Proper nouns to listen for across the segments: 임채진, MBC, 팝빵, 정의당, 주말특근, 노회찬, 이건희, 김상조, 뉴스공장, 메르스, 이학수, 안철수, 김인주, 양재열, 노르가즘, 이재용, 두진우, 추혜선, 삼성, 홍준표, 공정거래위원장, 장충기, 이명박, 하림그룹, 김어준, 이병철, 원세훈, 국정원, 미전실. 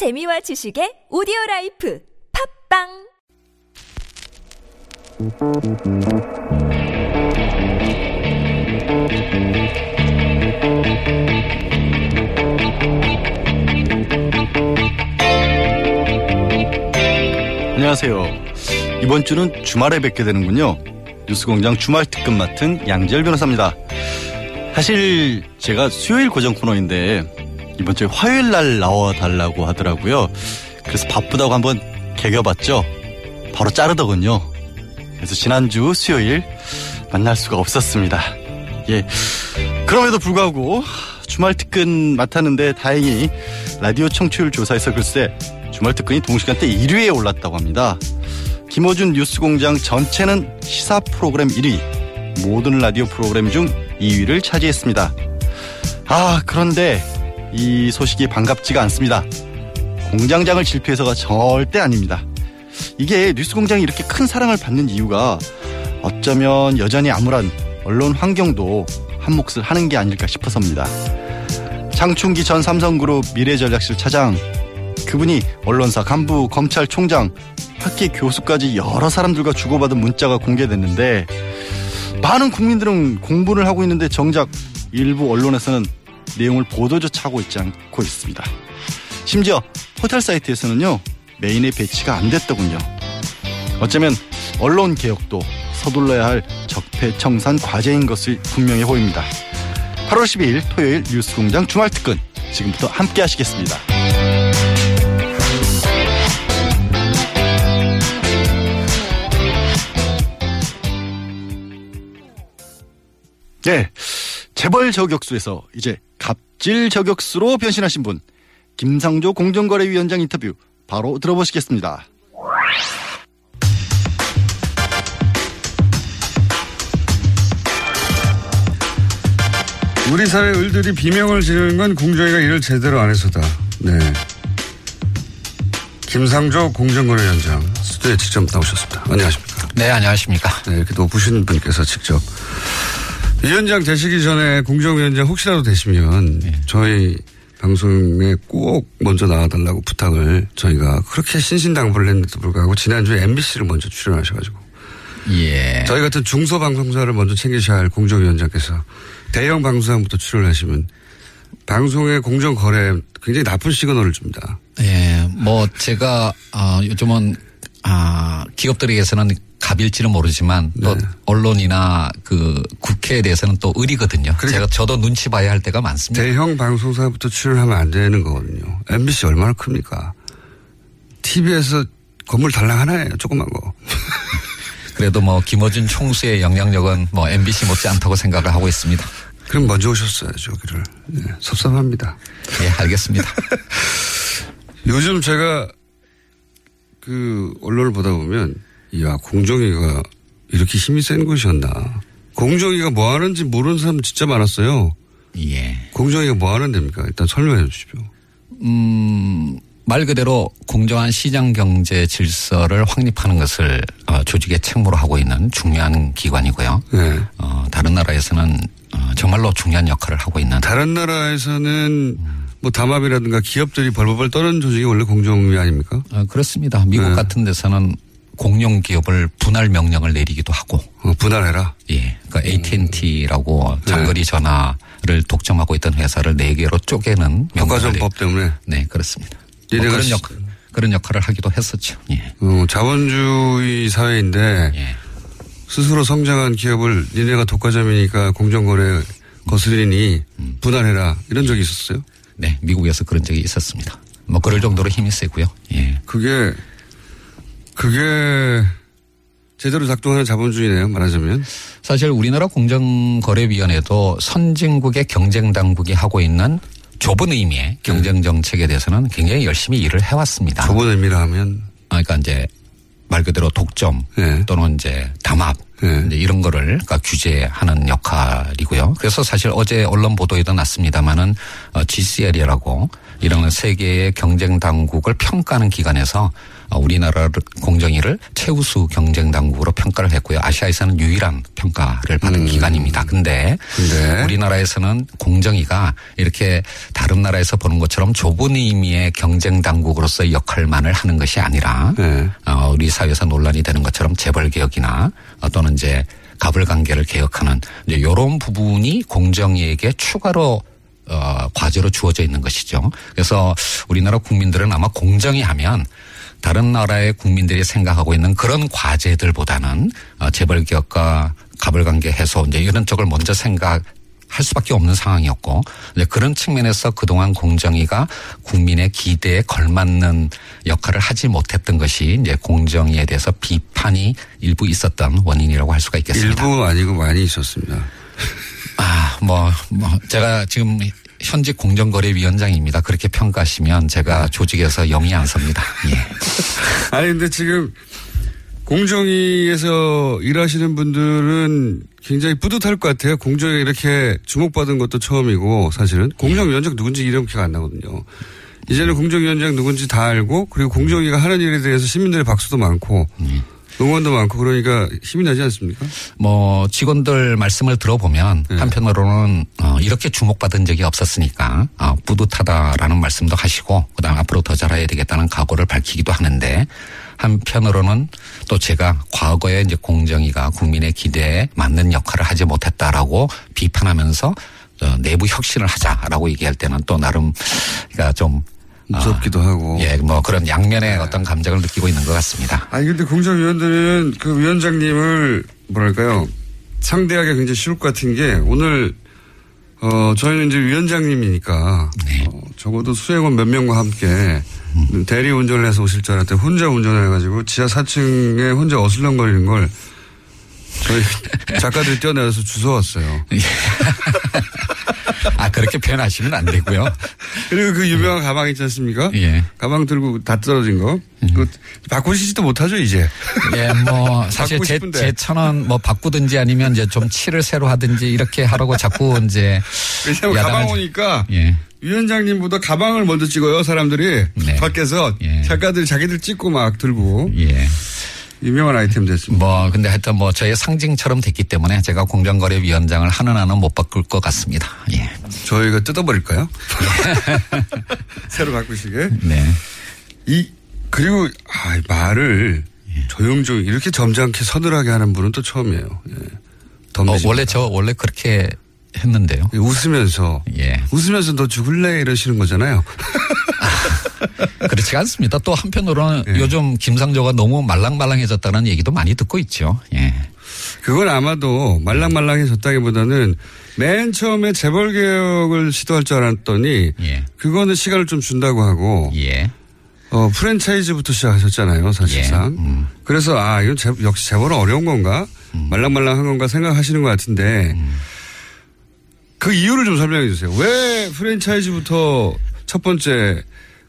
재미와 지식의 오디오라이프 팝빵. 안녕하세요. 이번 주는 주말에 뵙게 되는군요. 뉴스공장 주말 특근 맡은 양재열 변호사입니다. 사실 제가 수요일 고정 코너인데 이번 주에 화요일 날 나와달라고 하더라고요. 그래서 바쁘다고 한번 개겨봤죠. 바로 자르더군요. 그래서 지난주 수요일 만날 수가 없었습니다. 예. 그럼에도 불구하고 주말 특근 맡았는데 다행히 라디오 청취율 조사에서 글쎄 주말 특근이 동시간대 1위에 올랐다고 합니다. 김어준 뉴스공장 전체는 시사 프로그램 1위, 모든 라디오 프로그램 중 2위를 차지했습니다. 아, 그런데 이 소식이 반갑지가 않습니다. 공장장을 질투해서가 절대 아닙니다. 이게 뉴스공장이 이렇게 큰 사랑을 받는 이유가 어쩌면 여전히 암울한 언론 환경도 한 몫을 하는 게 아닐까 싶어서입니다. 장충기 전 삼성그룹 미래전략실 차장, 그분이 언론사 간부, 검찰총장, 학계 교수까지 여러 사람들과 주고받은 문자가 공개됐는데, 많은 국민들은 공부를 하고 있는데 정작 일부 언론에서는 내용을 보도조차 하고 있지 않고 있습니다. 심지어 포털 사이트에서는요, 메인에 배치가 안 됐더군요. 어쩌면 언론 개혁도 서둘러야 할 적폐청산 과제인 것을 분명해 보입니다. 8월 12일 토요일 뉴스공장 주말특근, 지금부터 함께 하시겠습니다. 네, 재벌 저격수에서 이제 갑질 저격수로 변신하신 분, 김상조 공정거래위원장 인터뷰 바로 들어보시겠습니다. 우리 사회 을들이 비명을 지르는 건 공정위가 일을 제대로 안 해서다. 네, 김상조 공정거래위원장 스튜디오에 직접 나오셨습니다. 안녕하십니까? 네, 안녕하십니까? 네, 이렇게 높으신 분께서 직접. 위원장 되시기 전에 공정위원장 혹시라도 되시면, 네, 저희 방송에 꼭 먼저 나와달라고 부탁을, 저희가 그렇게 신신당부를 했는데도 불구하고 지난주에 MBC를 먼저 출연하셔가지고, 예, 저희 같은 중소방송사를 먼저 챙기셔야 할 공정위원장께서 대형 방송사부터 출연하시면 방송의 공정거래에 굉장히 나쁜 시그널을 줍니다. 예, 뭐 제가 요즘은 기업들에게서는 갑일지는 모르지만, 네, 또 언론이나 그 국회에 대해서는 또 의리거든요. 그러니까 저도 눈치 봐야 할 때가 많습니다. 대형 방송사부터 출연하면 안 되는 거거든요. MBC 얼마나 큽니까? TV에서 건물 달랑 하나예요. 조그만 거. 그래도 뭐 김어준 총수의 영향력은 뭐 MBC 못지않다고 생각을 하고 있습니다. 그럼 먼저 오셨어야죠, 여기를. 네, 섭섭합니다. 예, 알겠습니다. 요즘 제가 그 언론을 보다 보면, 이야, 공정위가 이렇게 힘이 센 곳이었나. 공정위가 뭐 하는지 모르는 사람 진짜 많았어요. 예. 공정위가 뭐 하는 데입니까? 일단 설명해 주십시오. 말 그대로 공정한 시장 경제 질서를 확립하는 것을 조직의 책무로 하고 있는 중요한 기관이고요. 네. 다른 나라에서는 정말로 중요한 역할을 하고 있는. 다른 나라에서는 뭐 담합이라든가 기업들이 벌벌벌 떠는 조직이 원래 공정위 아닙니까? 그렇습니다. 미국, 네, 같은 데서는 공룡 기업을 분할 명령을 내리기도 하고. 분할해라? 예. 그러니까 AT&T라고 장거리, 네, 전화를 독점하고 있던 회사를 4개로 쪼개는 명령법 때문에. 네, 그렇습니다. 뭐 그런 역할을 하기도 했었죠. 예. 자본주의 사회인데, 예, 스스로 성장한 기업을 니네가 독과점이니까 공정거래 거스리니 분할해라, 이런 적이 있었어요? 네, 미국에서 그런 적이 있었습니다. 뭐 그럴 정도로 힘이 세고요. 예. 그게 제대로 작동하는 자본주의네요, 말하자면. 사실 우리나라 공정거래위원회도 선진국의 경쟁당국이 하고 있는 좁은 의미의 경쟁정책에 대해서는 굉장히 열심히 일을 해왔습니다. 좁은 의미라 하면? 그러니까 이제 말 그대로 독점, 예, 또는 이제 담합, 예, 이제 이런 거를 그러니까 규제하는 역할이고요. 그래서 사실 어제 언론 보도에도 났습니다마는 GCL이라고 이런 세계의 경쟁 당국을 평가하는 기관에서 우리나라 공정위를 최우수 경쟁 당국으로 평가를 했고요. 아시아에서는 유일한 평가를 받은 기관입니다. 근데 우리나라에서는 공정위가 이렇게 다른 나라에서 보는 것처럼 좁은 의미의 경쟁 당국으로서의 역할만을 하는 것이 아니라 우리 사회에서 논란이 되는 것처럼 재벌 개혁이나 또는 이제 가불관계를 개혁하는 이제 이런 부분이 공정위에게 추가로 과제로 주어져 있는 것이죠. 그래서 우리나라 국민들은 아마 공정위 하면 다른 나라의 국민들이 생각하고 있는 그런 과제들보다는 재벌개혁과 가불관계 해소 이제 이런 쪽을 먼저 생각할 수밖에 없는 상황이었고 이제 그런 측면에서 그동안 공정위가 국민의 기대에 걸맞는 역할을 하지 못했던 것이 이제 공정위에 대해서 비판이 일부 있었던 원인이라고 할 수가 있겠습니다. 일부 아니고 많이 있었습니다. 제가 지금 현직 공정거래위원장입니다. 그렇게 평가하시면 제가 조직에서 0이 안 섭니다. 예. 아니, 근데 지금 공정위에서 일하시는 분들은 굉장히 뿌듯할 것 같아요. 공정위에 이렇게 주목받은 것도 처음이고 사실은. 공정위원장 누군지 이름 기억 안 나거든요. 이제는 공정위원장 누군지 다 알고 그리고 공정위가 하는 일에 대해서 시민들의 박수도 많고. 응원도 많고 그러니까 힘이 나지 않습니까? 직원들 말씀을 들어보면 한편으로는 이렇게 주목받은 적이 없었으니까 뿌듯하다라는 말씀도 하시고 그다음 앞으로 더 잘해야 되겠다는 각오를 밝히기도 하는데 한편으로는 또 제가 과거에 이제 공정위가 국민의 기대에 맞는 역할을 하지 못했다라고 비판하면서 내부 혁신을 하자라고 얘기할 때는 또 나름 그러니까 좀 무섭기도 하고. 예, 그런 양면의 어떤 감정을 느끼고 있는 것 같습니다. 아니, 근데 공정위원들은 그 위원장님을, 뭐랄까요. 상대하기가 굉장히 쉬울 것 같은 게 오늘, 저희는 이제 위원장님이니까. 네. 적어도 수행원 몇 명과 함께 대리 운전을 해서 오실 줄 알았더니 혼자 운전해가지고 지하 4층에 혼자 어슬렁거리는 걸 저희 작가들이 뛰어내려서 주워왔어요. 예. 그렇게 표현하시면 안 되고요. 그리고 그 유명한 가방 있지 않습니까? 예. 가방 들고 다 떨어진 거. 그거 바꾸시지도 못하죠, 이제. 예, 사실 제 천원 바꾸든지 아니면 이제 좀 칠을 새로 하든지 이렇게 하라고 자꾸 이제. 왜냐면 가방 오니까. 예. 위원장님보다 가방을 먼저 찍어요, 사람들이. 네. 밖에서. 예. 작가들이 자기들 찍고 막 들고. 예. 유명한 아이템 됐습니다. 근데 하여튼 저의 상징처럼 됐기 때문에 제가 공정거래위원장을 하는 한은 못 바꿀 것 같습니다. 예. 저희가 뜯어버릴까요? 새로 바꾸시게? 네. 그리고, 말을 조용조용 이렇게 점잖게 서늘하게 하는 분은 또 처음이에요. 예. 원래 그렇게 했는데요. 웃으면서. 예. 웃으면서 너 죽을래? 이러시는 거잖아요. 그렇지 않습니다. 또 한편으로는 요즘 김상조가 너무 말랑말랑해졌다는 얘기도 많이 듣고 있죠. 예. 그건 아마도 말랑말랑해졌다기보다는 맨 처음에 재벌개혁을 시도할 줄 알았더니 그거는 시간을 좀 준다고 하고 프랜차이즈부터 시작하셨잖아요. 사실상. 그래서 이건 역시 재벌은 어려운 건가? 말랑말랑한 건가 생각하시는 것 같은데 그 이유를 좀 설명해 주세요. 왜 프랜차이즈부터 첫 번째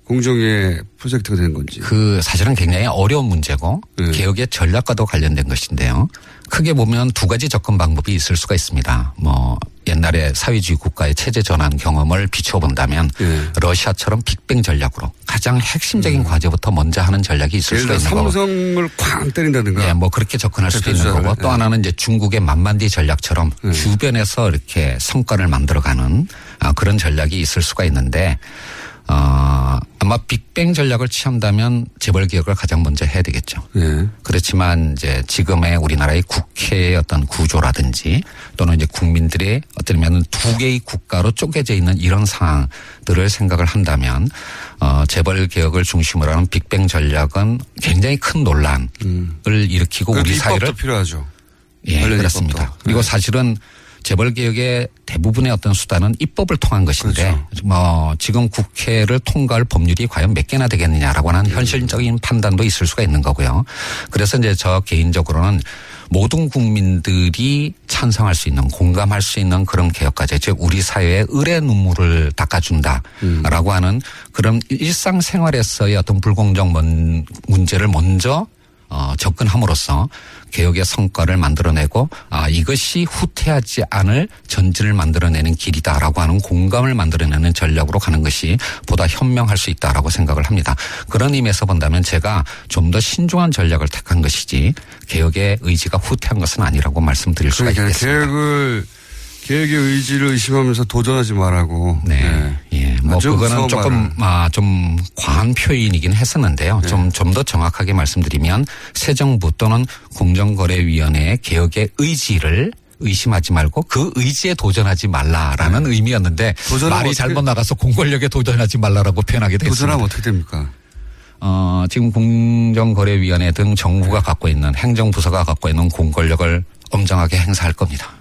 공정위의 프로젝트가 된 건지. 사실은 굉장히 어려운 문제고 개혁의 전략과도 관련된 것인데요. 크게 보면 두 가지 접근 방법이 있을 수가 있습니다. 옛날에 사회주의 국가의 체제 전환 경험을 비춰본다면 러시아처럼 빅뱅 전략으로 가장 핵심적인 과제부터 먼저 하는 전략이 있을 수가 있는 거고. 삼성을 쾅 때린다든가. 예, 그렇게 접근할 수도 있는 거고. 또 하나는 이제 중국의 만만디 전략처럼 주변에서 이렇게 성과를 만들어가는 그런 전략이 있을 수가 있는데 아마 빅뱅 전략을 취한다면 재벌 개혁을 가장 먼저 해야 되겠죠. 예. 그렇지만 이제 지금의 우리나라의 국회의 어떤 구조라든지 또는 이제 국민들이 어떻게 보면 두 개의 국가로 쪼개져 있는 이런 상황들을 생각을 한다면 재벌 개혁을 중심으로 하는 빅뱅 전략은 굉장히 큰 논란을 일으키고 우리 사회를. 입법도 필요하죠. 예, 그렇습니다. 입법도. 그리고 사실은 재벌 개혁의 대부분의 어떤 수단은 입법을 통한 것인데 그렇죠. 지금 국회를 통과할 법률이 과연 몇 개나 되겠느냐라고 하는 현실적인 판단도 있을 수가 있는 거고요. 그래서 이제 저 개인적으로는 모든 국민들이 찬성할 수 있는 공감할 수 있는 그런 개혁과제 즉 우리 사회의 을의 눈물을 닦아준다라고 하는 그런 일상생활에서의 어떤 불공정 문제를 먼저 접근함으로써 개혁의 성과를 만들어내고 이것이 후퇴하지 않을 전진을 만들어내는 길이다라고 하는 공감을 만들어내는 전략으로 가는 것이 보다 현명할 수 있다라고 생각을 합니다. 그런 의미에서 본다면 제가 좀 더 신중한 전략을 택한 것이지 개혁의 의지가 후퇴한 것은 아니라고 말씀드릴 수가 있겠습니다. 개혁의 의지를 의심하면서 도전하지 말라고. 네. 그거는 조금 좀 과한 표현이긴 했었는데요. 좀 더 정확하게 말씀드리면 새 정부 또는 공정거래위원회의 개혁의 의지를 의심하지 말고 그 의지에 도전하지 말라라는 의미였는데 말이 잘못 나가서 공권력에 도전하지 말라라고 표현하게 됐습니다. 도전하면 어떻게 됩니까? 지금 공정거래위원회 등 정부가 갖고 있는 행정부서가 갖고 있는 공권력을 엄정하게 행사할 겁니다.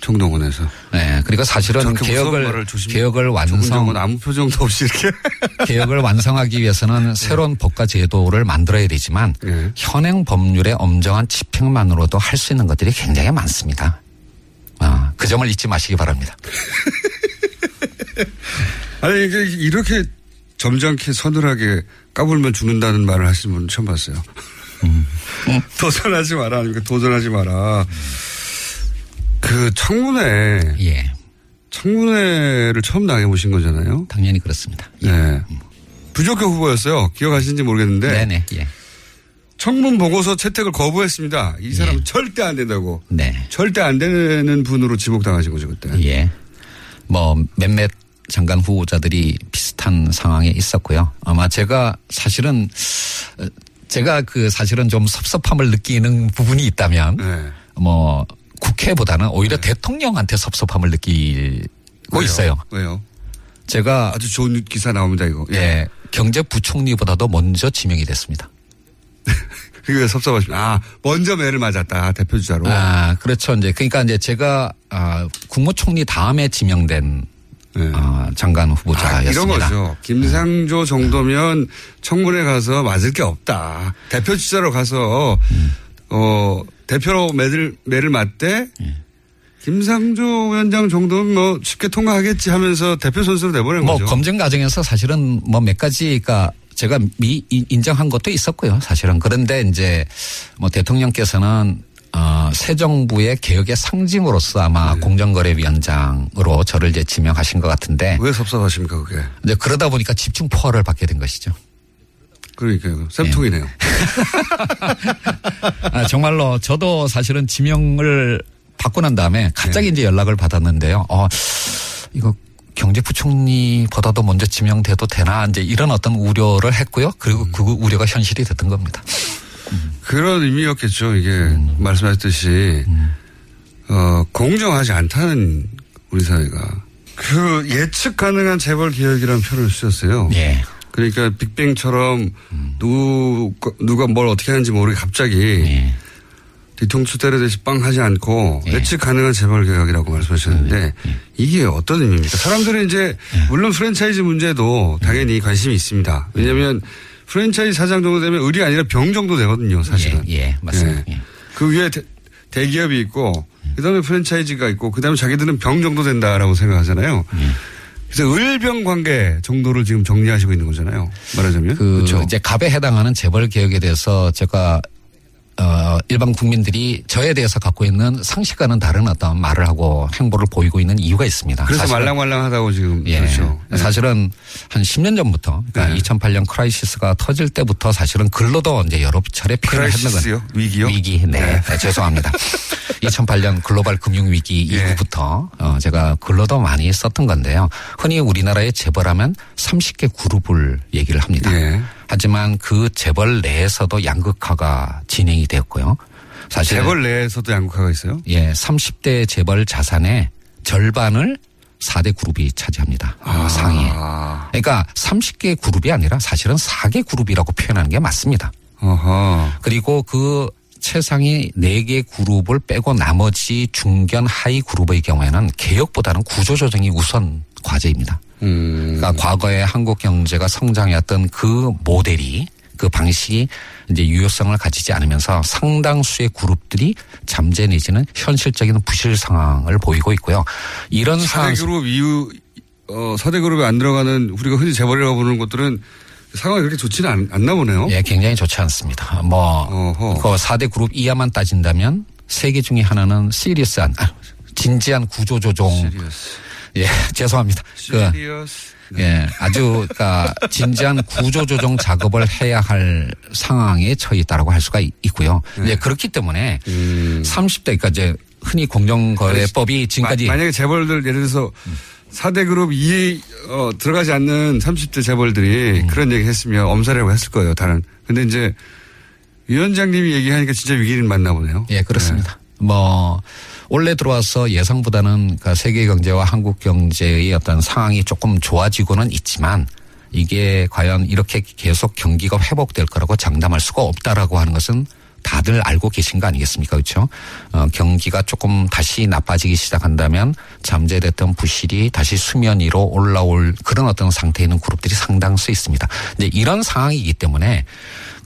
총동원에서. 네, 그러니까 사실은 개혁을 완성. 아무 표정도 없이 이렇게. 개혁을 완성하기 위해서는 새로운 법과 제도를 만들어야 되지만 현행 법률의 엄정한 집행만으로도 할 수 있는 것들이 굉장히 많습니다. 그 점을 잊지 마시기 바랍니다. 아니 이렇게 점잖게 서늘하게 까불면 죽는다는 말을 하시는 분은 처음 봤어요. 도전하지 마라. 그러니까 도전하지 마라. 그 청문회, 청문회를 처음 당해보신 거잖아요. 당연히 그렇습니다. 네, 부적격 후보였어요. 기억하시는지 모르겠는데, 청문 보고서 채택을 거부했습니다. 이 사람 절대 안 된다고, 절대 안 되는 분으로 지목당하신 거죠 그때. 몇몇 장관 후보자들이 비슷한 상황에 있었고요. 아마 제가 사실은 좀 섭섭함을 느끼는 부분이 있다면, 국회보다는 오히려 대통령한테 섭섭함을 느끼고 있어요. 왜요? 제가 아주 좋은 기사 나옵니다 이거. 경제부총리보다도 먼저 지명이 됐습니다. 그게 왜 섭섭하십니까? 먼저 매를 맞았다 대표주자로. 그렇죠. 그러니까 제가 국무총리 다음에 지명된 장관 후보자였습니다. 이런 거죠. 김상조 정도면 청문회 가서 맞을 게 없다. 대표주자로 가서 대표로 매를 맞대 김상조 위원장 정도는 쉽게 통과하겠지 하면서 대표 선수로 내보낸 거죠. 검증 과정에서 사실은 몇 가지가 제가 인정한 것도 있었고요. 사실은 그런데 이제 대통령께서는 새 정부의 개혁의 상징으로서 아마 공정거래위원장으로 저를 이제 지명하신 것 같은데 왜 섭섭하십니까 그게? 이제 그러다 보니까 집중 포화를 받게 된 것이죠. 그러니까요. 쌤통이네요. 정말로 저도 사실은 지명을 받고 난 다음에 갑자기 이제 연락을 받았는데요. 이거 경제부총리보다도 먼저 지명돼도 되나 이제 이런 어떤 우려를 했고요. 그리고 그 우려가 현실이 됐던 겁니다. 그런 의미였겠죠. 이게 말씀하셨듯이 공정하지 않다는 우리 사회가. 그 예측 가능한 재벌 개혁이라는 표현을 쓰셨어요. 그러니까 빅뱅처럼 누가 뭘 어떻게 하는지 모르게 갑자기 뒤통수 때려듯이 빵 하지 않고 예측 가능한 재벌 개혁이라고 말씀하셨는데 이게 어떤 의미입니까? 사람들은 이제 물론 프랜차이즈 문제도 당연히 관심이 있습니다. 왜냐하면 프랜차이즈 사장 정도 되면 을이 아니라 병 정도 되거든요. 사실은. 맞습니다. 그 위에 대기업이 있고 그다음에 프랜차이즈가 있고 그다음에 자기들은 병 정도 된다라고 생각하잖아요. 그래서 을병 관계 정도를 지금 정리하시고 있는 거잖아요. 말하자면. 그렇죠. 이제 갑에 해당하는 재벌 개혁에 대해서 제가 일반 국민들이 저에 대해서 갖고 있는 상식과는 다른 어떤 말을 하고 행보를 보이고 있는 이유가 있습니다. 그래서 말랑말랑하다고 지금. 그렇죠. 사실은 한 10년 전부터 그러니까 2008년 크라이시스가 터질 때부터 사실은 글로도 이제 여러 차례 표현을 했는 거예요. 위기요? 위기. 죄송합니다. 2008년 글로벌 금융위기 이후부터 제가 글로도 많이 썼던 건데요. 흔히 우리나라의 재벌하면 30개 그룹을 얘기를 합니다. 하지만 그 재벌 내에서도 양극화가 진행이 되었고요. 사실 재벌 내에서도 양극화가 있어요? 30대 재벌 자산의 절반을 4대 그룹이 차지합니다. 상위에. 그러니까 30개 그룹이 아니라 사실은 4개 그룹이라고 표현하는 게 맞습니다. 그리고 그 최상위 4개 그룹을 빼고 나머지 중견 하위 그룹의 경우에는 개혁보다는 구조조정이 우선 과제입니다. 그러니까 과거에 한국 경제가 성장했던 그 모델이 그 방식이 이제 유효성을 가지지 않으면서 상당수의 그룹들이 잠재 내지는 현실적인 부실 상황을 보이고 있고요. 이런 상황. 4대 그룹 이후 4대 그룹에 안 들어가는 우리가 흔히 재벌이라고 부르는 것들은 상황이 그렇게 좋지는 않나 보네요. 예, 굉장히 좋지 않습니다. 그 4대 그룹 이하만 따진다면 세 개 중에 하나는 시리어스한 진지한 구조조정. 시리어스. 예, 죄송합니다. 시리어스. 네. 예, 아주 그러니까 진지한 구조조정 작업을 해야 할 상황에 처해 있다라고 할 수가 있고요. 네. 예, 그렇기 때문에 30대니까 이제 흔히 공정거래법이 지금까지 만약에 재벌들 예를 들어서 4대 그룹 2에 들어가지 않는 30대 재벌들이 그런 얘기 했으면 엄살이라고 했을 거예요. 다른. 근데 이제 위원장님이 얘기하니까 진짜 위기는 맞나 보네요. 예, 그렇습니다. 네. 원래 들어와서 예상보다는 그러니까 세계 경제와 한국 경제의 어떤 상황이 조금 좋아지고는 있지만 이게 과연 이렇게 계속 경기가 회복될 거라고 장담할 수가 없다라고 하는 것은 다들 알고 계신 거 아니겠습니까? 그렇죠? 경기가 조금 다시 나빠지기 시작한다면 잠재됐던 부실이 다시 수면 위로 올라올 그런 어떤 상태에 있는 그룹들이 상당수 있습니다. 이제 이런 상황이기 때문에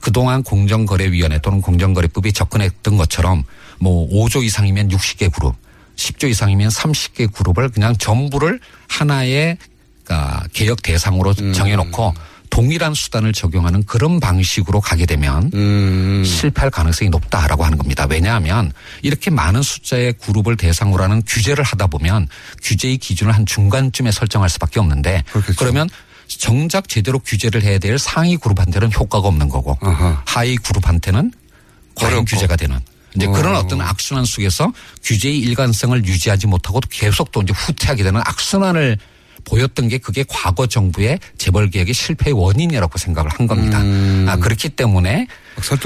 그동안 공정거래위원회 또는 공정거래법이 접근했던 것처럼 5조 이상이면 60개 그룹, 10조 이상이면 30개 그룹을 그냥 전부를 하나의 개혁 대상으로 정해놓고 동일한 수단을 적용하는 그런 방식으로 가게 되면 실패할 가능성이 높다라고 하는 겁니다. 왜냐하면 이렇게 많은 숫자의 그룹을 대상으로 하는 규제를 하다 보면 규제의 기준을 한 중간쯤에 설정할 수밖에 없는데 그렇겠죠. 그러면 정작 제대로 규제를 해야 될 상위 그룹한테는 효과가 없는 거고 아하. 하위 그룹한테는 과연 규제가 되는 이제 그런 어떤 악순환 속에서 규제의 일관성을 유지하지 못하고 계속 또 이제 후퇴하게 되는 악순환을 보였던 게 그게 과거 정부의 재벌개혁의 실패의 원인이라고 생각을 한 겁니다. 그렇기 때문에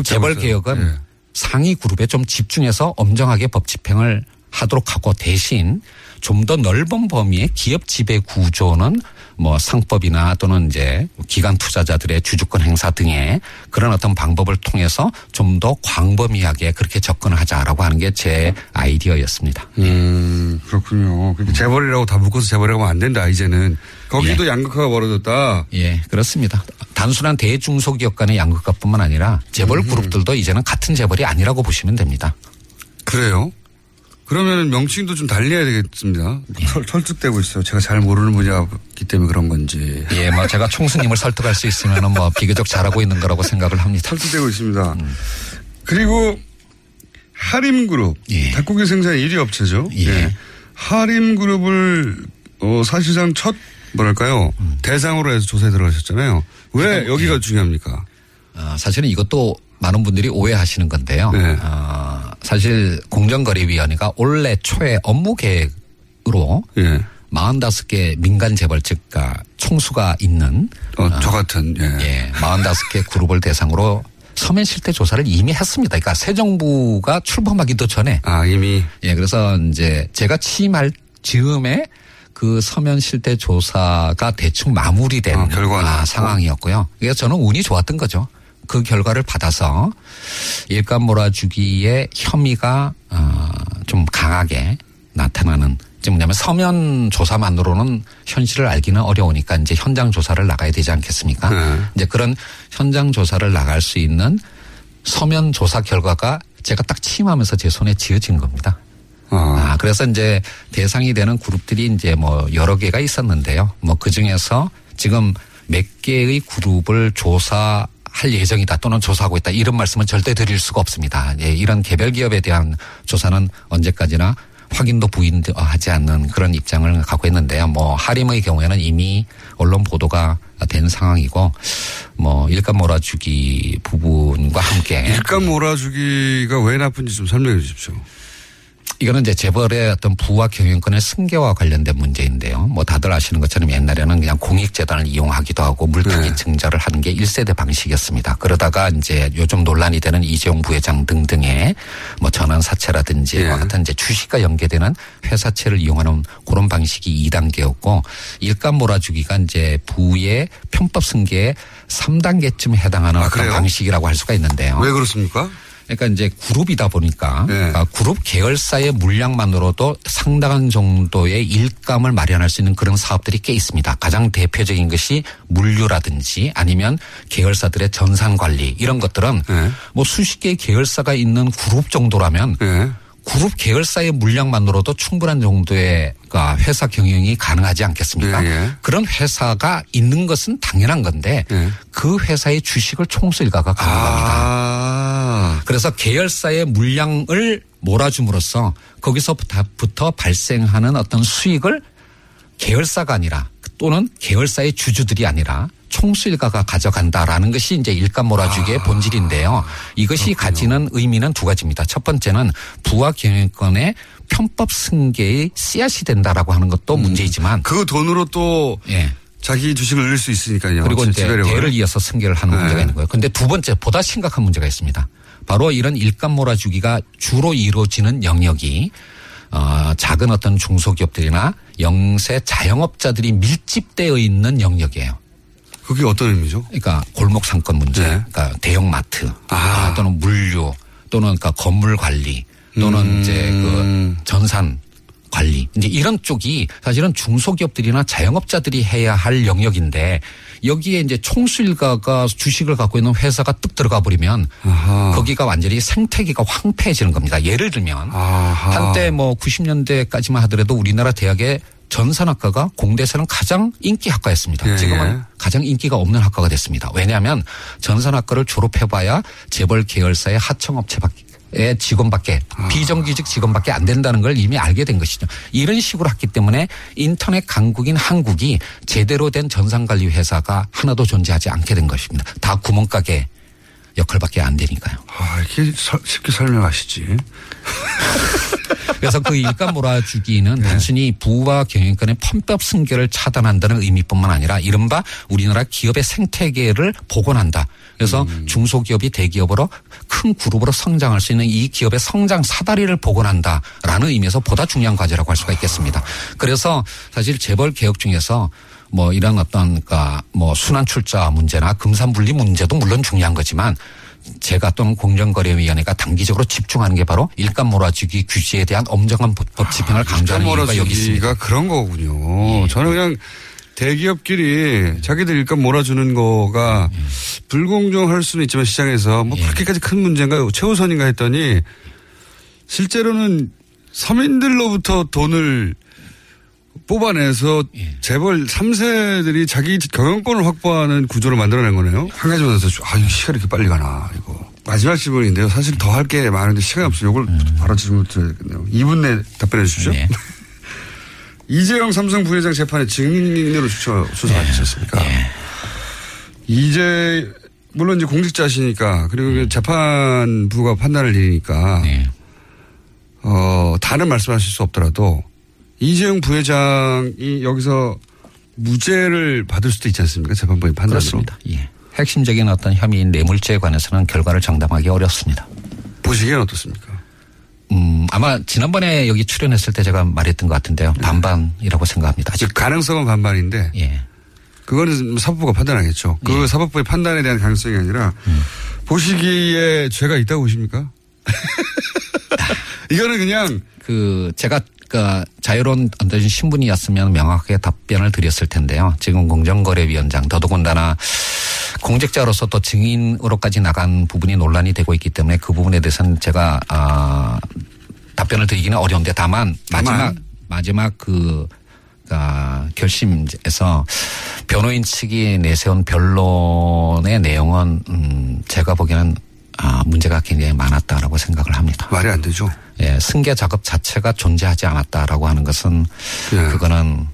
재벌개혁은 네. 상위 그룹에 좀 집중해서 엄정하게 법 집행을 하도록 하고 대신 좀 더 넓은 범위의 기업 지배 구조는 상법이나 또는 이제 기관 투자자들의 주주권 행사 등의 그런 어떤 방법을 통해서 좀 더 광범위하게 그렇게 접근을 하자라고 하는 게 제 아이디어였습니다. 그렇군요. 재벌이라고 다 묶어서 재벌이라고 하면 안 된다, 이제는. 거기도 예. 양극화가 벌어졌다. 예, 그렇습니다. 단순한 대중소기업 간의 양극화뿐만 아니라 재벌 그룹들도 이제는 같은 재벌이 아니라고 보시면 됩니다. 그래요? 그러면 명칭도 좀 달리해야 되겠습니다. 예. 털쭉대고 있어요. 제가 잘 모르는 분야이기 때문에 그런 건지. 예, 제가 총수님을 설득할 수 있으면 비교적 잘하고 있는 거라고 생각을 합니다. 털쭉대고 있습니다. 그리고 하림그룹. 예. 닭고기 생산 1위 업체죠. 예. 예. 하림그룹을 사실상 첫 뭐랄까요. 대상으로 해서 조사에 들어가셨잖아요. 왜 여기가 예. 중요합니까? 사실은 이것도 많은 분들이 오해하시는 건데요. 네. 사실 공정거래위원회가 올해 초에 업무 계획으로 예. 45개 민간 재벌 측과 총수가 있는 저 같은 예. 45개 그룹을 대상으로 서면 실태 조사를 이미 했습니다. 그러니까 새 정부가 출범하기도 전에 이미 예 그래서 이제 제가 취임할 즈음에 그 서면 실태 조사가 대충 마무리된 상황이었고요. 그래서 저는 운이 좋았던 거죠. 그 결과를 받아서 일감 몰아주기의 혐의가 좀 강하게 나타나는 뭐냐면 서면 조사만으로는 현실을 알기는 어려우니까 이제 현장 조사를 나가야 되지 않겠습니까? 이제 그런 현장 조사를 나갈 수 있는 서면 조사 결과가 제가 딱 취임하면서 제 손에 쥐어진 겁니다. 그래서 이제 대상이 되는 그룹들이 이제 여러 개가 있었는데요. 그 중에서 지금 몇 개의 그룹을 조사 할 예정이다 또는 조사하고 있다 이런 말씀은 절대 드릴 수가 없습니다. 예, 이런 개별 기업에 대한 조사는 언제까지나 확인도 부인도 하지 않는 그런 입장을 갖고 있는데요. 하림의 경우에는 이미 언론 보도가 된 상황이고 일감 몰아주기 부분과 함께 일감 몰아주기가 왜 나쁜지 좀 설명해 주십시오. 이거는 이제 재벌의 어떤 부와 경영권의 승계와 관련된 문제인데요. 다들 아시는 것처럼 옛날에는 그냥 공익재단을 이용하기도 하고 물타기 네. 증자를 하는 게 1세대 방식이었습니다. 그러다가 이제 요즘 논란이 되는 이재용 부회장 등등의 전환 사채라든지 네. 같은 이제 주식과 연계되는 회사채를 이용하는 그런 방식이 2단계였고 일감 몰아주기가 이제 부의 편법 승계의 3단계쯤 해당하는 어떤 방식이라고 할 수가 있는데요. 왜 그렇습니까? 그러니까 이제 그룹이다 보니까 네. 그러니까 그룹 계열사의 물량만으로도 상당한 정도의 일감을 마련할 수 있는 그런 사업들이 꽤 있습니다. 가장 대표적인 것이 물류라든지 아니면 계열사들의 전산 관리 이런 것들은 네. 수십 개의 계열사가 있는 그룹 정도라면 네. 그룹 계열사의 물량만으로도 충분한 정도의 회사 경영이 가능하지 않겠습니까? 네. 그런 회사가 있는 것은 당연한 건데 네. 그 회사의 주식을 총수 일가가 가능합니다. 아. 그래서 계열사의 물량을 몰아줌으로써 거기서부터 발생하는 어떤 수익을 계열사가 아니라 또는 계열사의 주주들이 아니라 총수 일가가 가져간다라는 것이 이제 일감 몰아주기의 본질인데요. 이것이 그렇군요. 가지는 의미는 두 가지입니다. 첫 번째는 부와 경영권의 편법 승계의 씨앗이 된다라고 하는 것도 문제이지만 그 돈으로 또 예. 자기 주식을 넣을 수 있으니까요. 그리고 이제 대를 이어서 승계를 하는 문제가 있는 거예요. 그런데 두 번째 보다 심각한 문제가 있습니다. 바로 이런 일감 몰아주기가 주로 이루어지는 영역이 작은 어떤 중소기업들이나 영세 자영업자들이 밀집되어 있는 영역이에요. 그게 어떤 의미죠? 그러니까 골목 상권 문제, 네. 그러니까 대형 마트 또는 물류 또는 그러니까 건물 관리 또는 이제 그 전산 관리 이제 이런 쪽이 사실은 중소기업들이나 자영업자들이 해야 할 영역인데 여기에 이제 총수 일가가 주식을 갖고 있는 회사가 뚝 들어가 버리면 아하. 거기가 완전히 생태계가 황폐해지는 겁니다. 예를 들면 아하. 한때 뭐 90년대까지만 하더라도 우리나라 대학의 전산학과가 공대에서는 가장 인기 학과였습니다. 예. 지금은 가장 인기가 없는 학과가 됐습니다. 왜냐하면 전산학과를 졸업해봐야 재벌 계열사의 하청업체의 직원밖에 비정규직 직원밖에 안 된다는 걸 이미 알게 된 것이죠. 이런 식으로 했기 때문에 인터넷 강국인 한국이 제대로 된 전산관리 회사가 하나도 존재하지 않게 된 것입니다. 다 구멍가게 역할밖에 안 되니까요. 아, 이렇게 쉽게 설명하시지. 그래서 그 일감 몰아주기는 네. 단순히 부와 경영권의 편법 승계를 차단한다는 의미뿐만 아니라 이른바 우리나라 기업의 생태계를 복원한다. 그래서 중소기업이 대기업으로 큰 그룹으로 성장할 수 있는 이 기업의 성장 사다리를 복원한다라는 의미에서 보다 중요한 과제라고 할 수가 있겠습니다. 그래서 사실 재벌 개혁 중에서 뭐 이런 어떤 그러니까 뭐 순환 출자 문제나 금산 분리 문제도 물론 중요한 거지만 제가 또는 공정거래위원회가 단기적으로 집중하는 게 바로 일감 몰아주기 규제에 대한 엄정한 법 집행을 강조하는 이유가 여기 있습니다. 그런 거군요. 예. 저는 그냥 대기업끼리 자기들 일감 몰아주는 거가 불공정할 수는 있지만 시장에서 뭐 그렇게까지 큰 문제인가 최우선인가 했더니 실제로는 서민들로부터 돈을 뽑아내서 재벌 3세들이 자기 경영권을 확보하는 구조를 만들어낸 거네요. 한 가지만 더, 이거 시간이 이렇게 빨리 가나, 이거. 마지막 질문인데요. 사실 더 할 게 많은데 시간이 없어요. 이걸 바로 질문 드려야겠네요. 2분 내 답변해 주십시오. 네. 이재용 삼성 부회장 재판에 증인으로 수사하셨습니까? 네. 물론 이제 공직자시니까, 그리고 재판부가 판단을 내리니까, 네. 다는 말씀하실 수 없더라도, 이재용 부회장이 여기서 무죄를 받을 수도 있지 않습니까? 재판부의 판단으로. 그렇습니다. 예. 핵심적인 어떤 혐의인 뇌물죄에 관해서는 결과를 장담하기 어렵습니다. 보시기엔 어떻습니까? 아마 지난번에 여기 출연했을 때 제가 말했던 것 같은데요. 예. 반반이라고 생각합니다. 아직 가능성은 반반인데. 예. 그거는 사법부가 판단하겠죠. 그 예. 사법부의 판단에 대한 가능성이 아니라 보시기에 죄가 있다고 보십니까? 이거는 그냥 제가 자유로운 언더진 신분이었으면 명확하게 답변을 드렸을 텐데요. 지금 공정거래위원장 더더군다나 공직자로서 또 증인으로까지 나간 부분이 논란이 되고 있기 때문에 그 부분에 대해서는 제가 답변을 드리기는 어려운데 다만 마지막 결심에서 변호인 측이 내세운 변론의 내용은 제가 보기에는 문제가 굉장히 많았다라고 생각을 합니다. 말이 안 되죠. 예, 승계 작업 자체가 존재하지 않았다라고 하는 것은 예. 그거는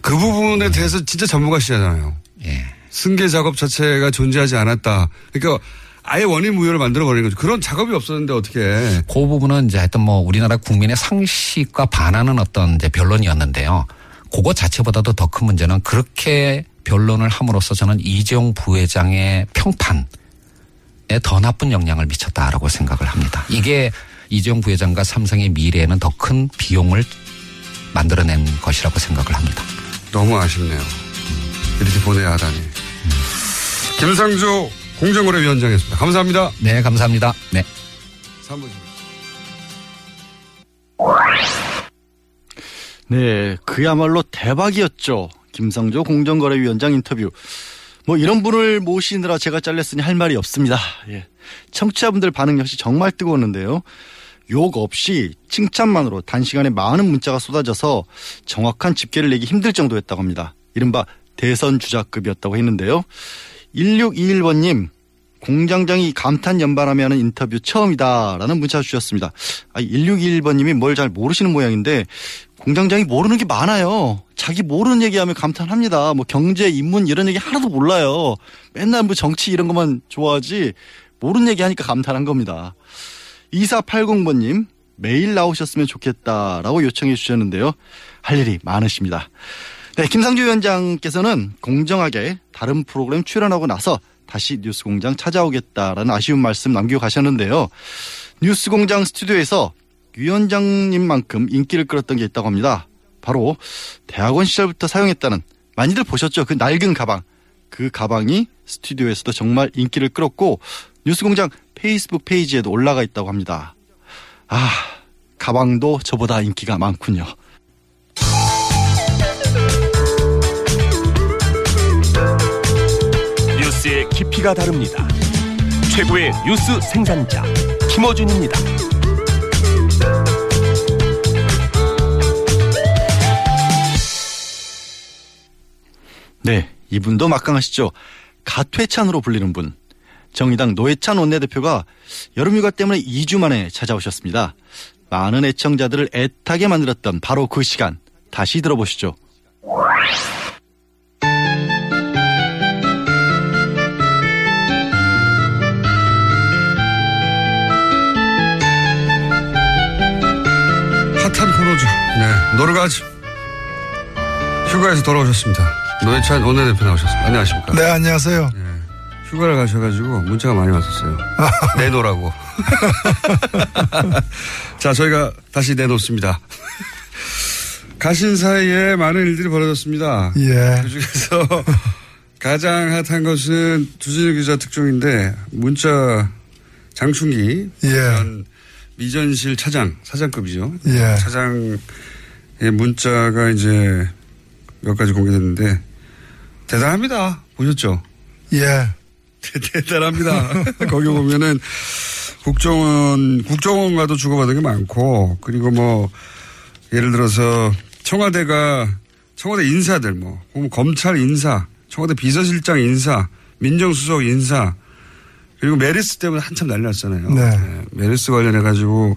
그 부분에 대해서 진짜 전문가시잖아요. 예. 승계 작업 자체가 존재하지 않았다. 그러니까 아예 원인 무효를 만들어 버리는 거죠. 그런 작업이 없었는데 어떻게? 그 부분은 이제 하여튼 뭐 우리나라 국민의 상식과 반하는 어떤 이제 변론이었는데요. 그거 자체보다도 더 큰 문제는 그렇게 변론을 함으로써 저는 이재용 부회장의 평판. 더 나쁜 영향을 미쳤다라고 생각을 합니다. 이게 이재용 부회장과 삼성의 미래에는 더 큰 비용을 만들어낸 것이라고 생각을 합니다. 너무 아쉽네요. 이렇게 보내야 하다니. 김상조 공정거래위원장이었습니다. 감사합니다. 네, 감사합니다. 네. 3분. 네, 그야말로 대박이었죠. 김상조 공정거래위원장 인터뷰. 뭐 이런 분을 모시느라 제가 잘렸으니 할 말이 없습니다. 예. 청취자분들 반응 역시 정말 뜨거웠는데요. 욕 없이 칭찬만으로 단시간에 많은 문자가 쏟아져서 정확한 집계를 내기 힘들 정도였다고 합니다. 이른바 대선 주자급이었다고 했는데요. 1621번님, 공장장이 감탄 연발하며 하는 인터뷰 처음이다 라는 문자 주셨습니다. 1621번님이 뭘 잘 모르시는 모양인데 공장장이 모르는 게 많아요. 자기 모르는 얘기하면 감탄합니다. 뭐 경제, 인문 이런 얘기 하나도 몰라요. 맨날 뭐 정치 이런 것만 좋아하지 모르는 얘기 하니까 감탄한 겁니다. 2480번님, 매일 나오셨으면 좋겠다라고 요청해 주셨는데요. 할 일이 많으십니다. 네, 김상조 위원장께서는 공정하게 다른 프로그램 출연하고 나서 다시 뉴스공장 찾아오겠다라는 아쉬운 말씀 남기고 가셨는데요. 뉴스공장 스튜디오에서 위원장님만큼 인기를 끌었던 게 있다고 합니다. 바로 대학원 시절부터 사용했다는, 많이들 보셨죠? 그 낡은 가방. 그 가방이 스튜디오에서도 정말 인기를 끌었고 뉴스공장 페이스북 페이지에도 올라가 있다고 합니다. 아, 가방도 저보다 인기가 많군요. 뉴스의 깊이가 다릅니다. 최고의 뉴스 생산자 김어준입니다. 네, 이분도 막강하시죠. 갓회찬으로 불리는 분. 정의당 노회찬 원내대표가 여름휴가 때문에 2주 만에 찾아오셨습니다. 많은 애청자들을 애타게 만들었던 바로 그 시간 다시 들어보시죠. 핫한 코너죠. 네, 노르가즘 휴가에서 돌아오셨습니다. 노회찬 원내대표 나오셨습니다. 안녕하십니까? 네, 안녕하세요. 네. 휴가를 가셔가지고 문자가 많이 왔었어요. 내놓으라고. 자, 저희가 다시 내놓습니다. 가신 사이에 많은 일들이 벌어졌습니다. 예. 그중에서 가장 핫한 것은 두진우 기자 특종인데 문자 장충기, 예, 미전실 차장, 사장급이죠. 예. 차장의 문자가 이제 몇 가지 공개됐는데 대단합니다. 보셨죠? 예. 대단합니다. 거기 보면은 국정원과도 주고받은 게 많고, 그리고 뭐, 예를 들어서 청와대 인사들 뭐, 검찰 인사, 청와대 비서실장 인사, 민정수석 인사, 그리고 메르스 때문에 한참 난리 났잖아요. 네. 네. 메르스 관련해가지고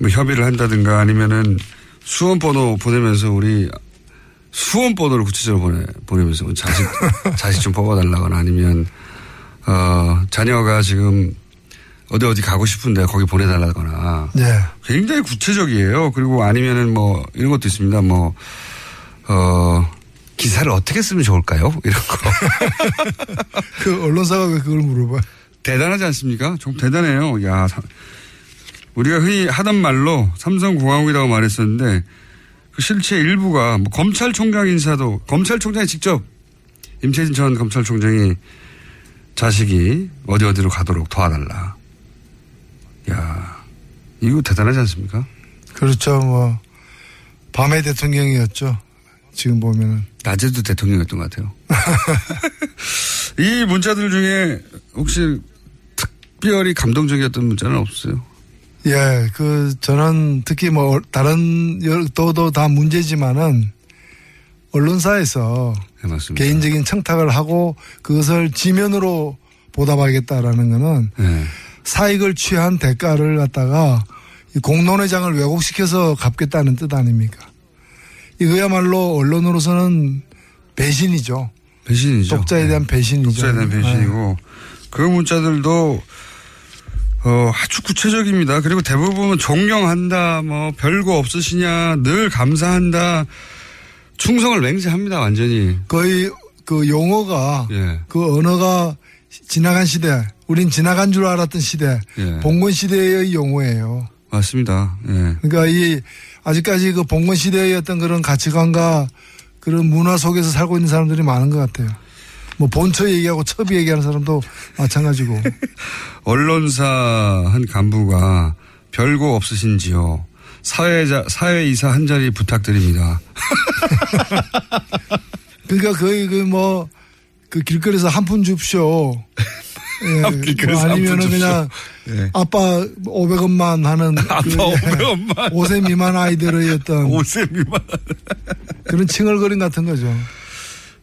뭐 협의를 한다든가 아니면은 수험번호 보내면서 우리 수험번호를 구체적으로 보내면서 자식 좀 뽑아달라거나 아니면 자녀가 지금 어디 가고 싶은데 거기 보내달라거나. 네. 굉장히 구체적이에요. 그리고 아니면은 뭐 이런 것도 있습니다. 뭐 기사를 어떻게 쓰면 좋을까요? 이런 거. 그 언론사가 왜 그걸 물어봐? 대단하지 않습니까? 좀 대단해요. 야, 우리가 흔히 하던 말로 삼성공화국이라고 말했었는데 그 실체 일부가 뭐 검찰총장 인사도, 검찰총장이 직접 임채진 전 검찰총장이 자식이 어디로 가도록 도와달라. 야, 이거 대단하지 않습니까? 그렇죠. 뭐 밤에 대통령이었죠. 지금 보면은 낮에도 대통령이었던 것 같아요. 이 문자들 중에 혹시 특별히 감동적이었던 문자는 없어요? 예, 저는 특히 뭐, 다른, 또도 다 문제지만은, 언론사에서. 네, 맞습니다. 개인적인 청탁을 하고, 그것을 지면으로 보답하겠다라는 거는, 네, 사익을 취한 대가를 갖다가, 공론회장을 왜곡시켜서 갚겠다는 뜻 아닙니까? 이거야말로 언론으로서는 배신이죠. 배신이죠. 독자에 대한, 네, 배신이죠. 독자에 대한 배신이고, 네. 그 문자들도, 아주 구체적입니다. 그리고 대부분은 존경한다, 뭐, 별거 없으시냐, 늘 감사한다, 충성을 맹세합니다, 완전히. 거의 그 용어가, 예, 그 언어가 지나간 시대, 우린 지나간 줄 알았던 시대, 예, 봉건 시대의 용어예요. 맞습니다. 예. 그러니까 아직까지 그 봉건 시대의 어떤 그런 가치관과 그런 문화 속에서 살고 있는 사람들이 많은 것 같아요. 뭐 본처 얘기하고 첩이 얘기하는 사람도 마찬가지고. 언론사 한 간부가 별거 없으신지요. 사회이사 한 자리 부탁드립니다. 그러니까 거의 그 길거리에서 한 푼 줍쇼. 예, 뭐 아니면은 그냥 예. 아빠 500원만 하는 아빠 그 500원만 5세 미만 아이들의 어떤 5세 미만 그런 칭얼거림 같은 거죠.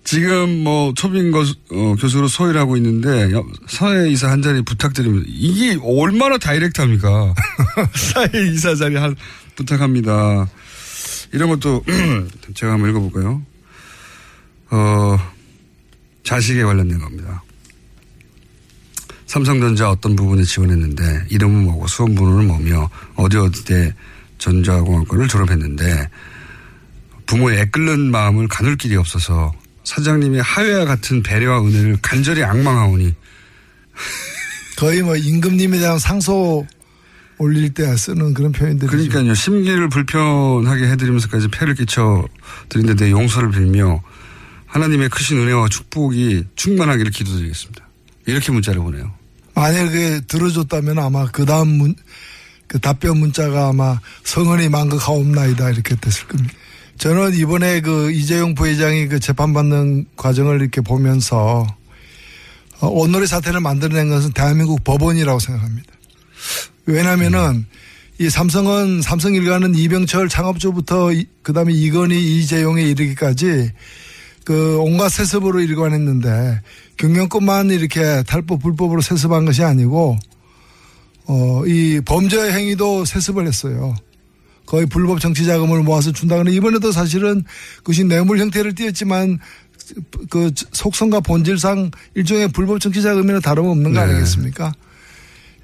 지금 뭐 초빙거 교수로 소위를 하고 있는데 사회이사 한 자리 부탁드립니다. 이게 얼마나 다이렉트합니까? 사회이사 자리 부탁합니다. 이런 것도 제가 한번 읽어볼까요? 자식에 관련된 겁니다. 삼성전자 어떤 부분에 지원했는데 이름은 뭐고 수험 번호는 뭐며 어디어디에 전자공학과를 졸업했는데 부모의 애끓는 마음을 가눌 길이 없어서 사장님이 하회와 같은 배려와 은혜를 간절히 악망하오니. 거의 뭐 임금님에 대한 상소 올릴 때 쓰는 그런 표현들이. 그러니까요. 심기를 불편하게 해드리면서까지 폐를 끼쳐드린 데 내 용서를 빌며 하나님의 크신 은혜와 축복이 충만하기를 기도드리겠습니다. 이렇게 문자를 보내요. 만약에 들어줬다면 아마 그 다음 그 답변 문자가 아마 성은이 만극하옵나이다 이렇게 됐을 겁니다. 저는 이번에 그 이재용 부회장이 그 재판받는 과정을 이렇게 보면서 온누리 사태를 만들어낸 것은 대한민국 법원이라고 생각합니다. 왜냐면은 이 삼성은 삼성 일가는 이병철 창업주부터 그다음에 이건희, 이재용에 이르기까지 그 온갖 세습으로 일관했는데 경영권만 이렇게 탈법 불법으로 세습한 것이 아니고 이 범죄 행위도 세습을 했어요. 거의 불법 정치자금을 모아서 준다거나 이번에도 사실은 그것이 뇌물 형태를 띄었지만 그 속성과 본질상 일종의 불법 정치자금이나 다름없는 거 아니겠습니까?